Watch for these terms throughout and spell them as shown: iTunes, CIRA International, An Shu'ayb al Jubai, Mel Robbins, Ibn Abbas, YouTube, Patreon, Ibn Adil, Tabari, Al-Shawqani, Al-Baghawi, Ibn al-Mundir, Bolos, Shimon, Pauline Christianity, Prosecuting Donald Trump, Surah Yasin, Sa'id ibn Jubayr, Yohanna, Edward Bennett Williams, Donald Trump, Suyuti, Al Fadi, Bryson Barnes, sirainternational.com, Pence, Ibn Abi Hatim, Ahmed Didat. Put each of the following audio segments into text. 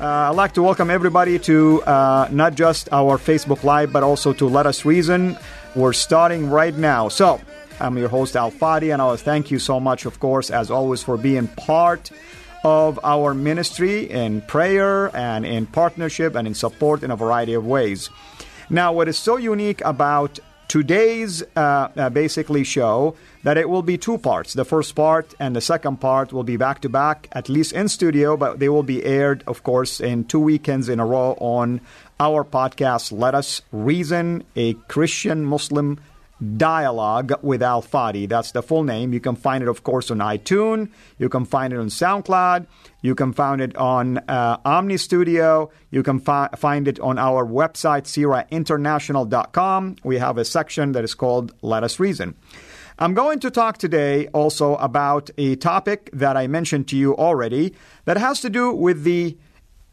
I'd like to welcome everybody to not just our Facebook Live, but also to Let Us Reason. We're starting right now. So, I'm your host, Al Fadi, and I want to thank you so much, of course, as always, for being part of our ministry in prayer and in partnership and in support in a variety of ways. Now, what is so unique about today's basically show that it will be two parts. The first part and the second part will be back to back, at least in studio, but they will be aired, of course, in 2 weekends in a row on our podcast, Let Us Reason, a Christian-Muslim dialogue with Al Fadi. That's the full name. You can find it, of course, on iTunes. You can find it on SoundCloud. You can find it on Omni Studio. You can find it on our website, sirainternational.com. We have a section that is called Let Us Reason. I'm going to talk today also about a topic that I mentioned to you already that has to do with the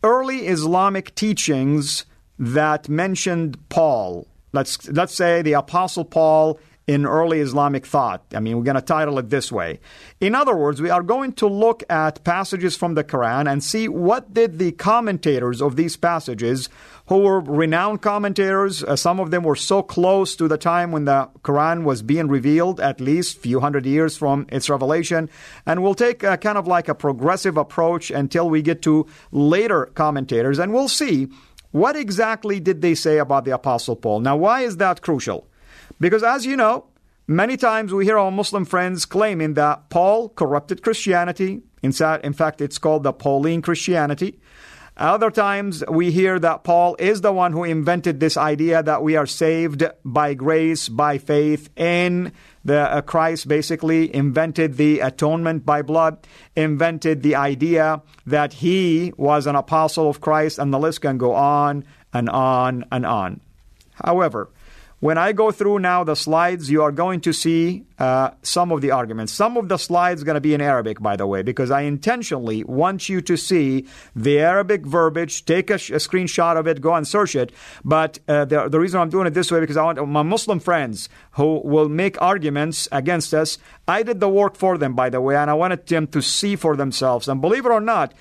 early Islamic teachings that mentioned Paul. Let's say the Apostle Paul in early Islamic thought. I mean, we're going to title it this way. In other words, we are going to look at passages from the Quran and see what did the commentators of these passages, who were renowned commentators, some of them were so close to the time when the Quran was being revealed, at least a few hundred years from its revelation. And we'll take a, kind of like a progressive approach until we get to later commentators, and we'll see what exactly did they say about the Apostle Paul? Now, why is that crucial? Because as you know, many times we hear our Muslim friends claiming that Paul corrupted Christianity. In fact, it's called the Pauline Christianity. Other times we hear that Paul is the one who invented this idea that we are saved by grace, by faith, and the Christ basically invented the atonement by blood, invented the idea that he was an apostle of Christ, and the list can go on and on and on. However, when I go through now the slides, you are going to see some of the arguments. Some of the slides are going to be in Arabic, by the way, because I intentionally want you to see the Arabic verbiage. Take a screenshot of it. Go and search it. But the reason I'm doing it this way, because I want my Muslim friends who will make arguments against us. I did the work for them, by the way, and I wanted them to see for themselves. And believe it or not,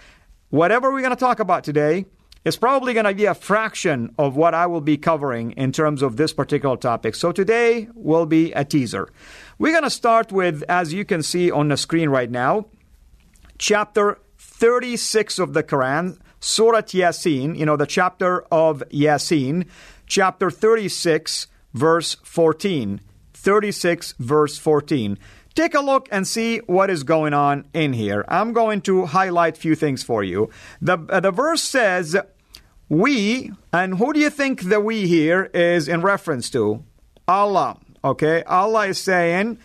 whatever we're going to talk about today, it's probably going to be a fraction of what I will be covering in terms of this particular topic. So today will be a teaser. We're going to start with, as you can see on the screen right now, chapter 36 of the Quran, Surah Yasin, you know, the chapter of Yasin, chapter 36, verse 14. 36, verse 14. Take a look and see what is going on in here. I'm going to highlight a few things for you. The verse says, we, and who do you think the we here is in reference to? Allah, okay? Allah is saying,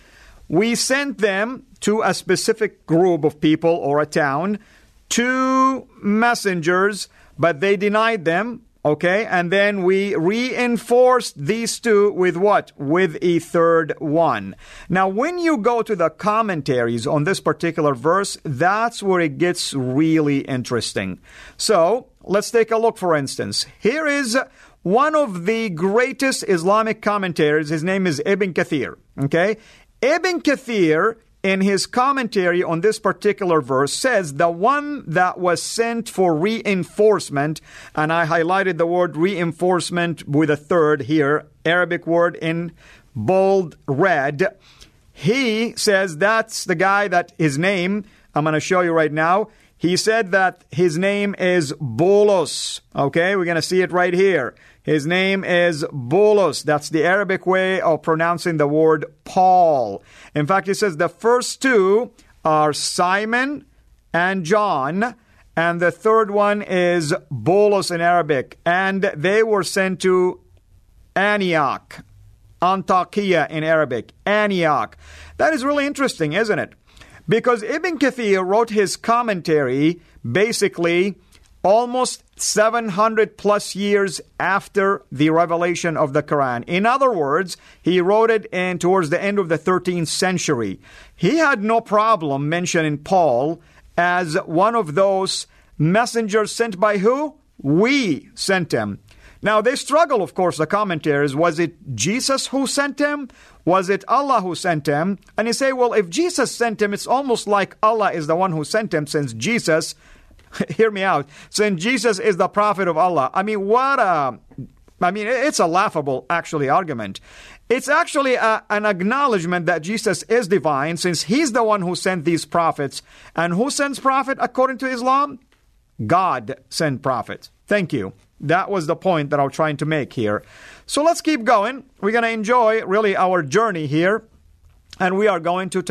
we sent them to a specific group of people or a town, 2 messengers, but they denied them, okay? And then we reinforced these 2 with what? With a 3rd one. Now, when you go to the commentaries on this particular verse, that's where it gets really interesting. So, let's take a look, for instance. Here is one of the greatest Islamic commentators. His name is Ibn Kathir, okay? Ibn Kathir, in his commentary on this particular verse, says the one that was sent for reinforcement, and I highlighted the word reinforcement with a 3rd here, Arabic word in bold red. He says that's the guy that his name, I'm going to show you right now, He said that his name is Bolos. Okay, we're going to see it right here. His name is Bolos. That's the Arabic way of pronouncing the word Paul. In fact, he says the first two are Simon and John, and the third one is Bolos in Arabic. And they were sent to Antioch, Antakiya in Arabic, Antioch. That is really interesting, isn't it? Because Ibn Kathir wrote his commentary basically almost 700 plus years after the revelation of the Quran. In other words, he wrote it in towards the end of the 13th century. He had no problem mentioning Paul as one of those messengers sent by who? We sent him. Now, they struggle, of course, the commentators. Was it Jesus who sent him? Was it Allah who sent him? And you say, well, if Jesus sent him, it's almost like Allah is the one who sent him, since Jesus, hear me out, since Jesus is the prophet of Allah. I mean, it's a laughable, actually, argument. It's actually an acknowledgement that Jesus is divine, since he's the one who sent these prophets. And who sends prophet according to Islam? God sent prophets. Thank you. That was the point that I'm trying to make here. So let's keep going. We're going to enjoy really our journey here. And we are going to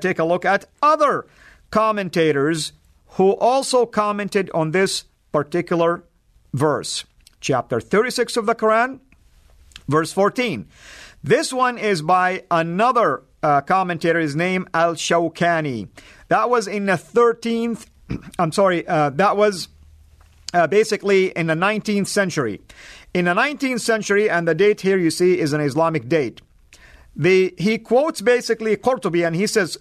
take a look at other commentators who also commented on this particular verse. Chapter 36 of the Quran, verse 14. This one is by another commentator. His name, Al-Shawqani. That was in the 13th... basically in the 19th century. In the 19th century, and the date here you see is an Islamic date. He quotes basically Qurtubi, and he says,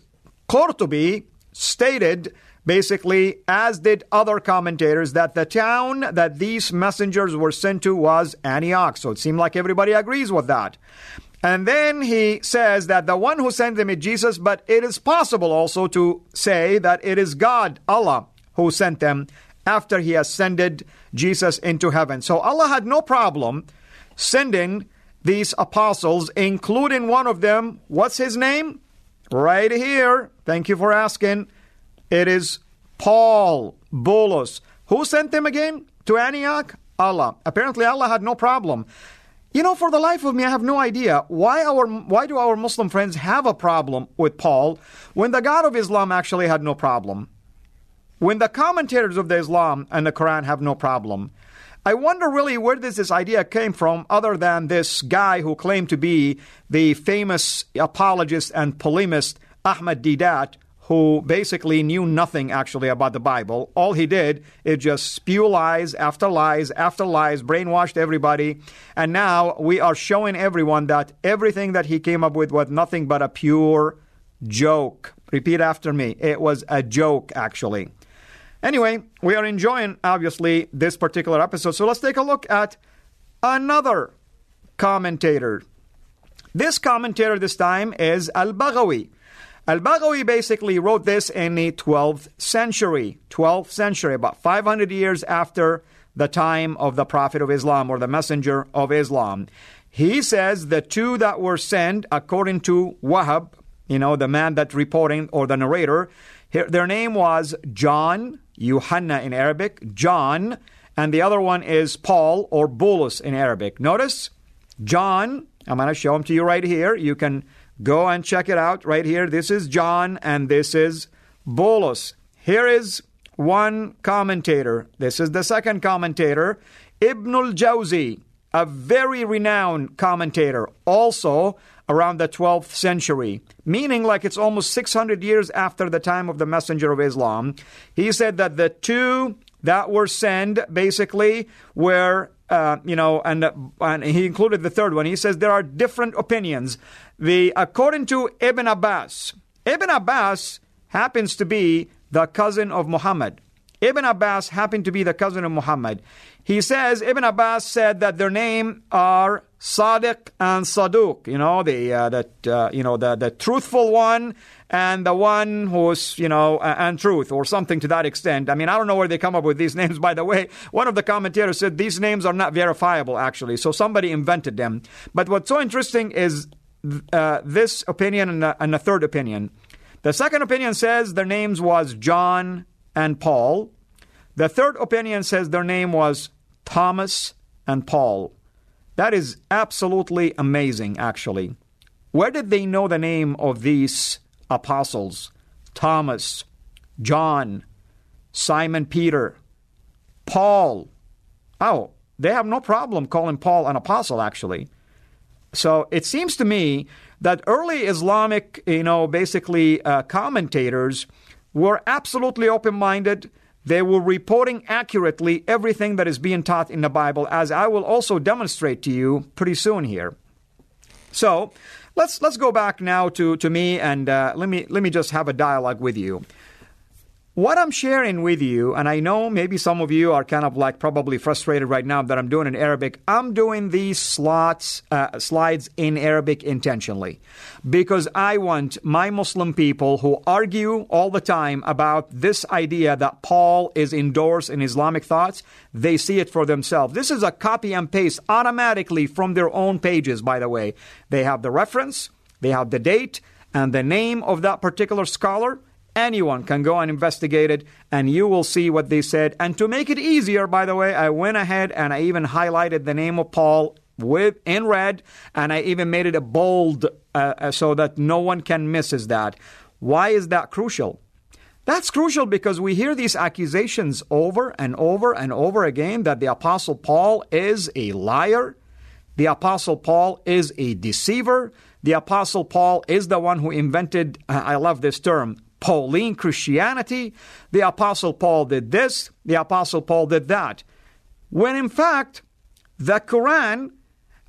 Qurtubi stated basically, as did other commentators, that the town that these messengers were sent to was Antioch. So it seemed like everybody agrees with that. And then he says that the one who sent them is Jesus, but it is possible also to say that it is God, Allah, who sent them after he ascended Jesus into heaven. So Allah had no problem sending these apostles, including one of them. What's his name? Right here. Thank you for asking. It is Paul, Bolos. Who sent them again to Antioch? Allah. Apparently Allah had no problem. You know, for the life of me, I have no idea why do our Muslim friends have a problem with Paul when the God of Islam actually had no problem? When the commentators of the Islam and the Quran have no problem. I wonder really where this idea came from, other than this guy who claimed to be the famous apologist and polemist Ahmed Didat, who basically knew nothing actually about the Bible. All he did is just spew lies after lies after lies, brainwashed everybody. And now we are showing everyone that everything that he came up with was nothing but a pure joke. Repeat after me. It was a joke, actually. Anyway, we are enjoying, obviously, this particular episode. So let's take a look at another commentator. This commentator this time is Al-Baghawi. Al-Baghawi basically wrote this in the 12th century, about 500 years after the time of the Prophet of Islam or the Messenger of Islam. He says the two that were sent, according to Wahab, you know, the man that reporting or the narrator, their name was John, Yuhanna in Arabic, John, and the other one is Paul or Bolos in Arabic. Notice, John, I'm going to show him to you right here. You can go and check it out right here. This is John and this is Bolos. Here is one commentator. This is the second commentator, Ibn al-Jawzi, a very renowned commentator, also around the 12th century, meaning like it's almost 600 years after the time of the Messenger of Islam. He said that the two that were sent basically were, and he included the third one. He says there are different opinions. According to Ibn Abbas happens to be the cousin of Muhammad. Ibn Abbas happened to be the cousin of Muhammad. He says, Ibn Abbas said that their name are Sadiq and Saduq, the truthful one and the one who's, untruth or something to that extent. I mean, I don't know where they come up with these names, by the way. One of the commentators said these names are not verifiable, actually. So somebody invented them. But what's so interesting is this opinion and the third opinion. The second opinion says their names was John and Paul. The third opinion says their name was Thomas and Paul. That is absolutely amazing, actually. Where did they know the name of these apostles? Thomas, John, Simon Peter, Paul. Oh, they have no problem calling Paul an apostle, actually. So it seems to me that early Islamic, commentators were absolutely open-minded. They were reporting accurately everything that is being taught in the Bible, as I will also demonstrate to you pretty soon here. So let's go back now to me, and let me just have a dialogue with you. What I'm sharing with you, and I know maybe some of you are kind of like probably frustrated right now that I'm doing in Arabic. I'm doing these slides in Arabic intentionally because I want my Muslim people who argue all the time about this idea that Paul is endorsed in Islamic thoughts, they see it for themselves. This is a copy and paste automatically from their own pages, by the way. They have the reference, they have the date, and the name of that particular scholar. Anyone can go and investigate it, and you will see what they said. And to make it easier, by the way, I went ahead and I even highlighted the name of Paul in red, and I even made it a bold so that no one can miss that. Why is that crucial? That's crucial because we hear these accusations over and over and over again that the Apostle Paul is a liar, the Apostle Paul is a deceiver, the Apostle Paul is the one who invented, I love this term, Pauline Christianity, the Apostle Paul did this, the Apostle Paul did that. When in fact, the Quran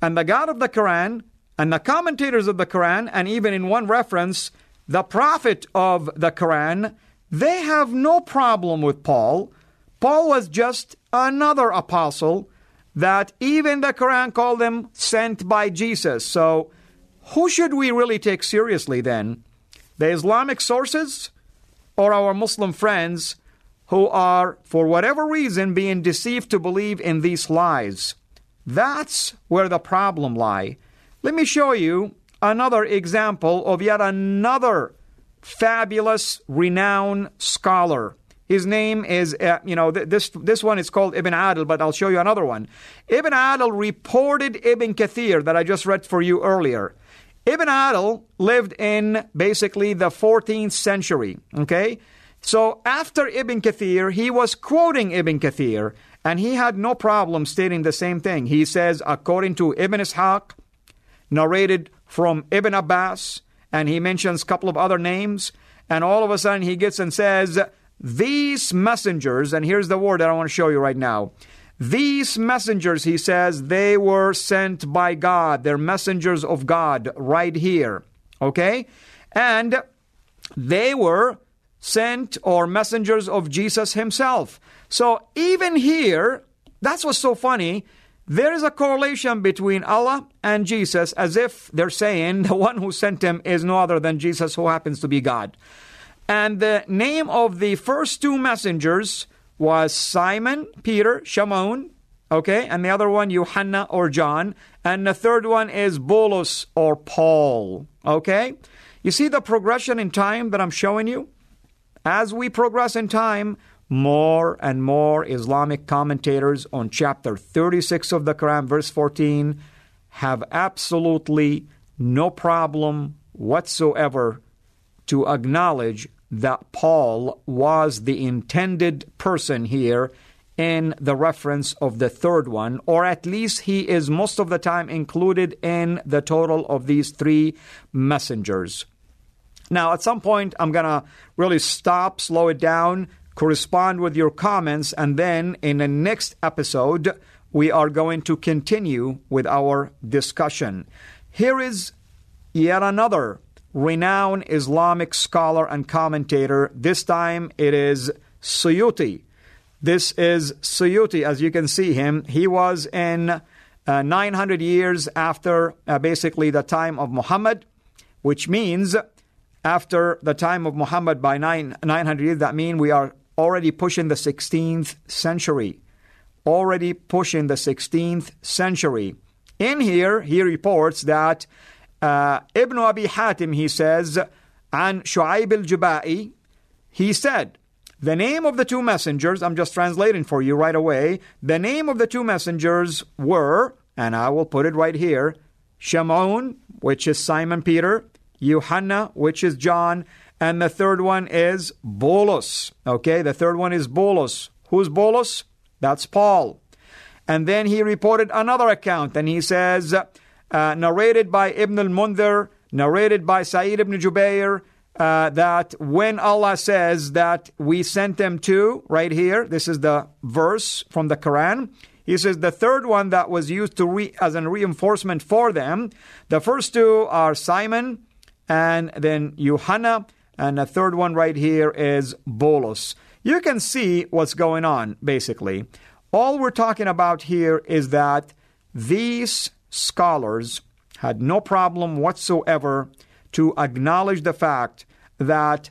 and the God of the Quran and the commentators of the Quran, and even in one reference, the prophet of the Quran, they have no problem with Paul. Paul was just another apostle that even the Quran called him sent by Jesus. So who should we really take seriously then? The Islamic sources or our Muslim friends who are, for whatever reason, being deceived to believe in these lies? That's where the problem lies. Let me show you another example of yet another fabulous, renowned scholar. His name is, this one is called Ibn Adil, but I'll show you another one. Ibn Adil reported Ibn Kathir that I just read for you earlier. Ibn Adil lived in basically the 14th century, okay? So after Ibn Kathir, he was quoting Ibn Kathir, and he had no problem stating the same thing. He says, according to Ibn Ishaq, narrated from Ibn Abbas, and he mentions a couple of other names, and all of a sudden he gets and says, these messengers, and here's the word that I want to show you right now. These messengers, he says, they were sent by God. They're messengers of God right here, okay? And they were sent or messengers of Jesus himself. So even here, that's what's so funny. There is a correlation between Allah and Jesus as if they're saying the one who sent him is no other than Jesus who happens to be God. And the name of the first two messengers was Simon, Peter, Shimon, okay? And the other one, Yohanna or John. And the third one is Bolos or Paul, okay? You see the progression in time that I'm showing you? As we progress in time, more and more Islamic commentators on chapter 36 of the Quran, verse 14, have absolutely no problem whatsoever to acknowledge that Paul was the intended person here in the reference of the third one, or at least he is most of the time included in the total of these three messengers. Now, at some point, I'm going to really stop, slow it down, correspond with your comments, and then in the next episode, we are going to continue with our discussion. Here is yet another renowned Islamic scholar and commentator. This time it is Suyuti. This is Suyuti, as you can see him. He was in 900 years after basically the time of Muhammad, which means after the time of Muhammad by 900 years, that means we are already pushing the 16th century. Already pushing the 16th century. In here, he reports that Ibn Abi Hatim, he says, An Shu'ayb al Jubai, he said, The name of the two messengers, I'm just translating for you right away, the name of the two messengers were, and I will put it right here, Shimon, which is Simon Peter, Yohanna, which is John, and the third one is Bolos. Okay, the third one is Bolos. Who's Bolos? That's Paul. And then he reported another account, and he says, narrated by Ibn al-Mundir, narrated by Sa'id ibn Jubayr, that when Allah says that we sent them to, right here, this is the verse from the Quran, he says the third one that was used to as a reinforcement for them, the first two are Simon and then Yohanna, and the third one right here is Bolos. You can see what's going on, basically. All we're talking about here is that these scholars had no problem whatsoever to acknowledge the fact that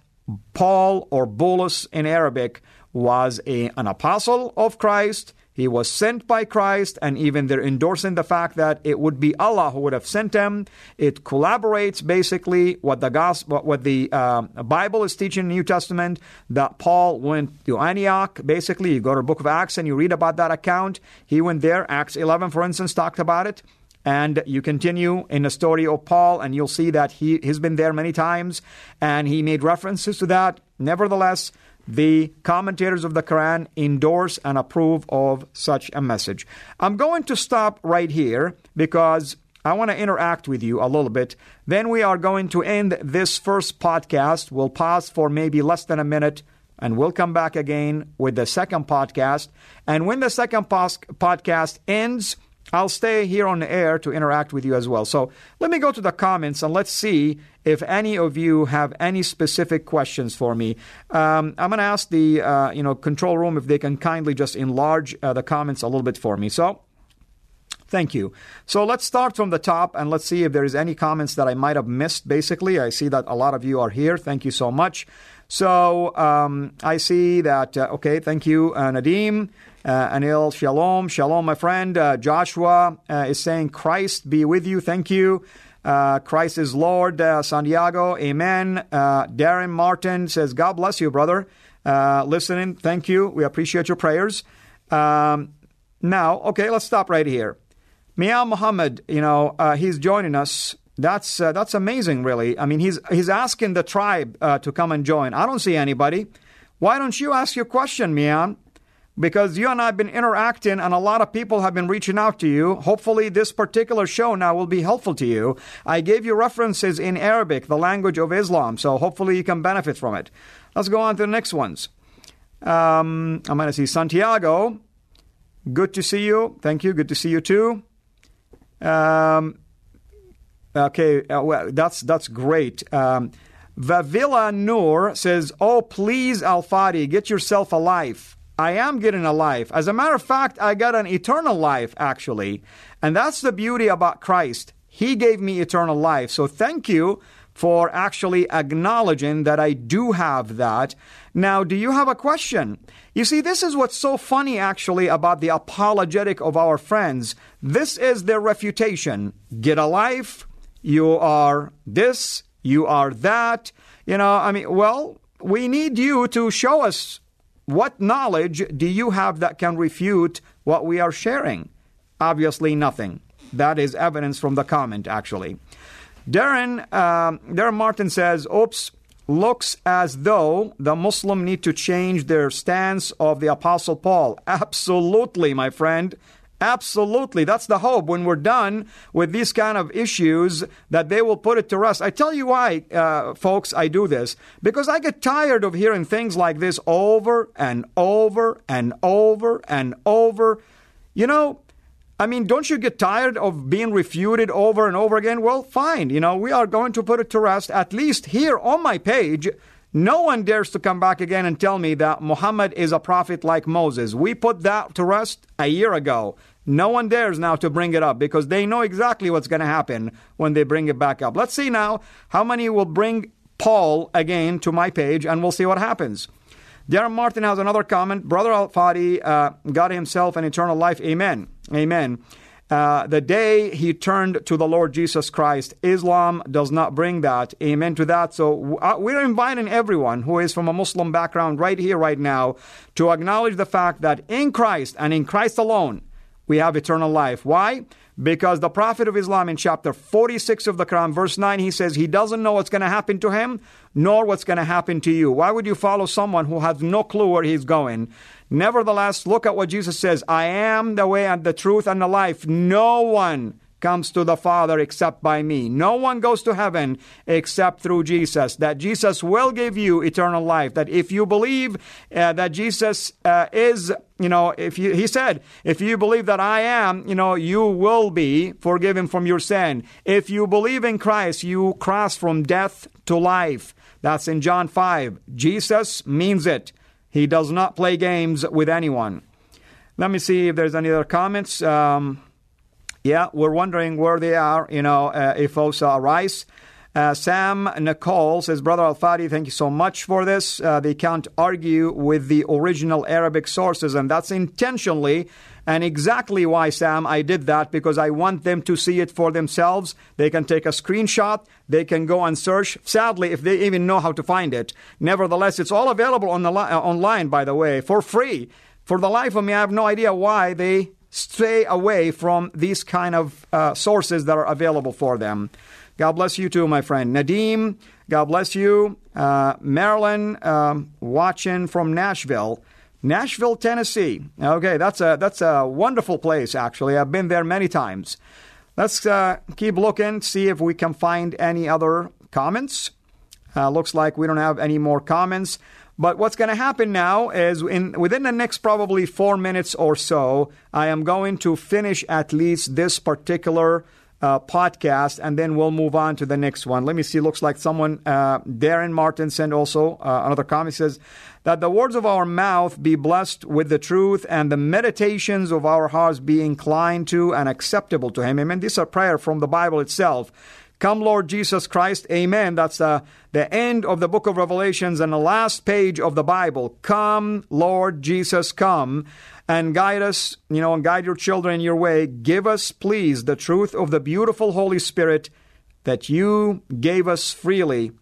Paul, or Bolos in Arabic, was an apostle of Christ. He was sent by Christ, and even they're endorsing the fact that it would be Allah who would have sent him. It collaborates basically what the gospel, what the Bible is teaching in the New Testament, that Paul went to Antioch. Basically, you go to the book of Acts and you read about that account. He went there. Acts 11, for instance, talked about it. And you continue in the story of Paul, and you'll see that he's been there many times, and he made references to that. Nevertheless, the commentators of the Quran endorse and approve of such a message. I'm going to stop right here because I want to interact with you a little bit. Then we are going to end this first podcast. We'll pause for maybe less than a minute, and we'll come back again with the second podcast. And when the second podcast ends, I'll stay here on the air to interact with you as well. So let me go to the comments and let's see if any of you have any specific questions for me. I'm going to ask the control room if they can kindly just enlarge the comments a little bit for me. So thank you. So let's start from the top and let's see if there is any comments that I might have missed. Basically, I see that a lot of you are here. Thank you so much. So I see that. Okay, thank you, Nadim. Anil, shalom. Shalom, my friend. Joshua is saying, Christ be with you. Thank you. Christ is Lord. Santiago, amen. Darren Martin says, God bless you, brother. Listening, thank you. We appreciate your prayers. Now, okay, let's stop right here. Mia Muhammad, he's joining us. That's amazing, really. I mean, he's asking the tribe to come and join. I don't see anybody. Why don't you ask your question, Mia? Because you and I have been interacting and a lot of people have been reaching out to you. Hopefully this particular show now will be helpful to you. I gave you references in Arabic, the language of Islam, so hopefully you can benefit from it. Let's go on to the next ones. I'm going to see Santiago. Good to see you. Thank you. Good to see you too. Okay, well, that's great. Vavila Noor says, oh, please, Al Fadi, get yourself a life. I am getting a life. As a matter of fact, I got an eternal life, actually. And that's the beauty about Christ. He gave me eternal life. So thank you for actually acknowledging that I do have that. Now, do you have a question? You see, this is what's so funny, actually, about the apologetic of our friends. This is their refutation. Get a life. You are this. You are that. We need you to show us what knowledge do you have that can refute what we are sharing? Obviously nothing. That is evidence from the comment, actually. Darren Martin says, oops, looks as though the Muslim need to change their stance of the Apostle Paul. Absolutely, my friend. Absolutely. That's the hope when we're done with these kind of issues, that they will put it to rest. I tell you why, folks, I do this. Because I get tired of hearing things like this over and over and over and over. Don't you get tired of being refuted over and over again? Well, fine. We are going to put it to rest. At least here on my page, no one dares to come back again and tell me that Muhammad is a prophet like Moses. We put that to rest a year ago. No one dares now to bring it up because they know exactly what's going to happen when they bring it back up. Let's see now how many will bring Paul again to my page, and we'll see what happens. Darren Martin has another comment. Brother Al-Fadi got himself an eternal life. Amen. Amen. The day he turned to the Lord Jesus Christ. Islam does not bring that. Amen to that. So we're inviting everyone who is from a Muslim background right here, right now, to acknowledge the fact that in Christ and in Christ alone, we have eternal life. Why? Because the Prophet of Islam in chapter 46 of the Quran, verse 9, he says he doesn't know what's going to happen to him, nor what's going to happen to you. Why would you follow someone who has no clue where he's going? Nevertheless, look at what Jesus says. I am the way and the truth and the life. No one comes to the Father except by me. No one goes to heaven except through Jesus. That Jesus will give you eternal life. That if you believe that Jesus is, he said, if you believe that I am, you will be forgiven from your sin. If you believe in Christ, you cross from death to life. That's in John 5. Jesus means it. He does not play games with anyone. Let me see if there's any other comments. We're wondering where they are, if Osa Rice. Sam Nicole says, Brother Al Fadi, thank you so much for this. They can't argue with the original Arabic sources, and that's intentionally and exactly why, Sam, I did that, because I want them to see it for themselves. They can take a screenshot. They can go and search, sadly, if they even know how to find it. Nevertheless, it's all available on the online, by the way, for free. For the life of me, I have no idea why they stay away from these kind of sources that are available for them. God bless you too, my friend. Nadeem, God bless you. Marilyn, watching from Nashville, Tennessee. Okay, that's a wonderful place, actually. I've been there many times. Let's keep looking, see if we can find any other comments. Looks like we don't have any more comments. But what's going to happen now is within the next probably 4 minutes or so, I am going to finish at least this particular podcast, and then we'll move on to the next one. Let me see. Looks like someone, Darren Martin, sent also another comment. Says that the words of our mouth be blessed with the truth, and the meditations of our hearts be inclined to and acceptable to Him. Amen. This is a prayer from the Bible itself. Come, Lord Jesus Christ. Amen. That's the end of the book of Revelations and the last page of the Bible. Come, Lord Jesus, come. And guide us, and guide your children in your way. Give us, please, the truth of the beautiful Holy Spirit that you gave us freely.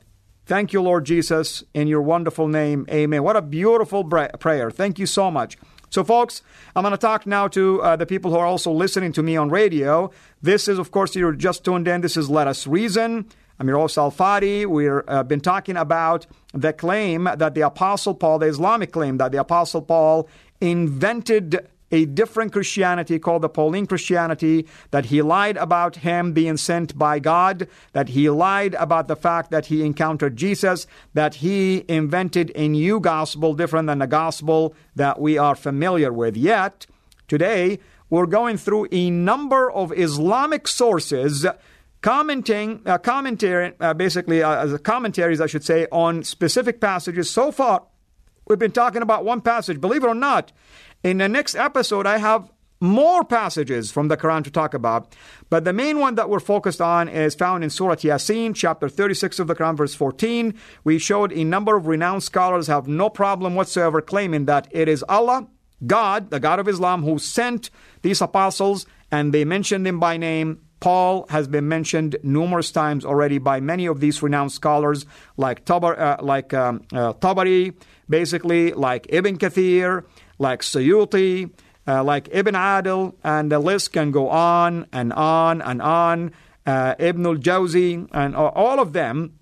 Thank you, Lord Jesus, in your wonderful name. Amen. What a beautiful prayer. Thank you so much. So, folks, I'm going to talk now to the people who are also listening to me on radio. This is, of course, you're just tuned in. This is Let Us Reason. I'm your host, Al Fadi. We've been talking about the claim that the Apostle Paul, the Islamic claim that the Apostle Paul invented a different Christianity called the Pauline Christianity, that he lied about him being sent by God, that he lied about the fact that he encountered Jesus, that he invented a new gospel different than the gospel that we are familiar with. Yet, today, we're going through a number of Islamic sources commentaries, I should say, on specific passages. So far, we've been talking about one passage. Believe it or not, in the next episode, I have more passages from the Quran to talk about. But the main one that we're focused on is found in Surah Yasin, chapter 36 of the Quran, verse 14. We showed a number of renowned scholars have no problem whatsoever claiming that it is Allah, God, the God of Islam, who sent these apostles, and they mentioned him by name. Paul has been mentioned numerous times already by many of these renowned scholars like Tabari, basically like Ibn Kathir, like Suyuti, like Ibn Adil, and the list can go on and on and on, Ibn al-Jawzi, and all of them,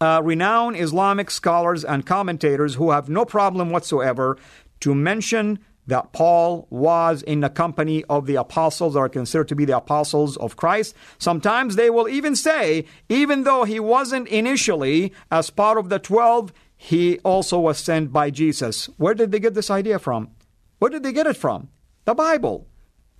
renowned Islamic scholars and commentators who have no problem whatsoever to mention that Paul was in the company of the apostles, or are considered to be the apostles of Christ. Sometimes they will even say, even though he wasn't initially as part of the 12, he also was sent by Jesus. Where did they get this idea from? Where did they get it from? The Bible.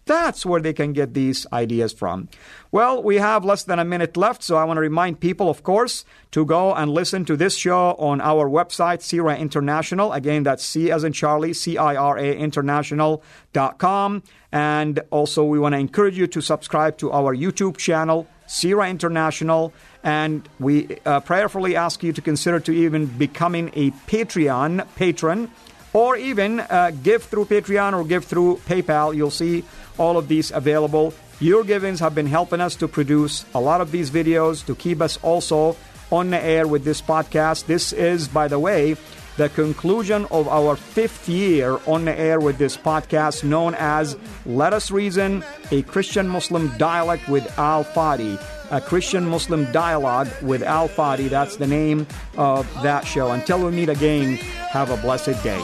That's where they can get these ideas from. Well, we have less than a minute left, so I want to remind people, of course, to go and listen to this show on our website, CIRA International. Again, that's C as in Charlie, CIRA International.com. And also, we want to encourage you to subscribe to our YouTube channel, CIRA International. And we prayerfully ask you to consider to even becoming a Patreon patron, or even give through Patreon or give through PayPal. You'll see all of these available. Your givings have been helping us to produce a lot of these videos, to keep us also on the air with this podcast. This is, by the way, the conclusion of our 5th year on the air with this podcast known as Let Us Reason, a Christian-Muslim dialogue with Al Fadi. A Christian-Muslim dialogue with Al Fadi. That's the name of that show. Until we meet again, have a blessed day.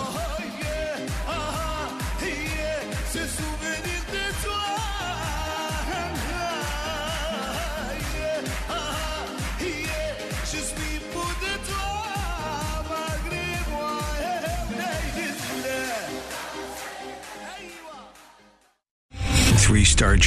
Three-star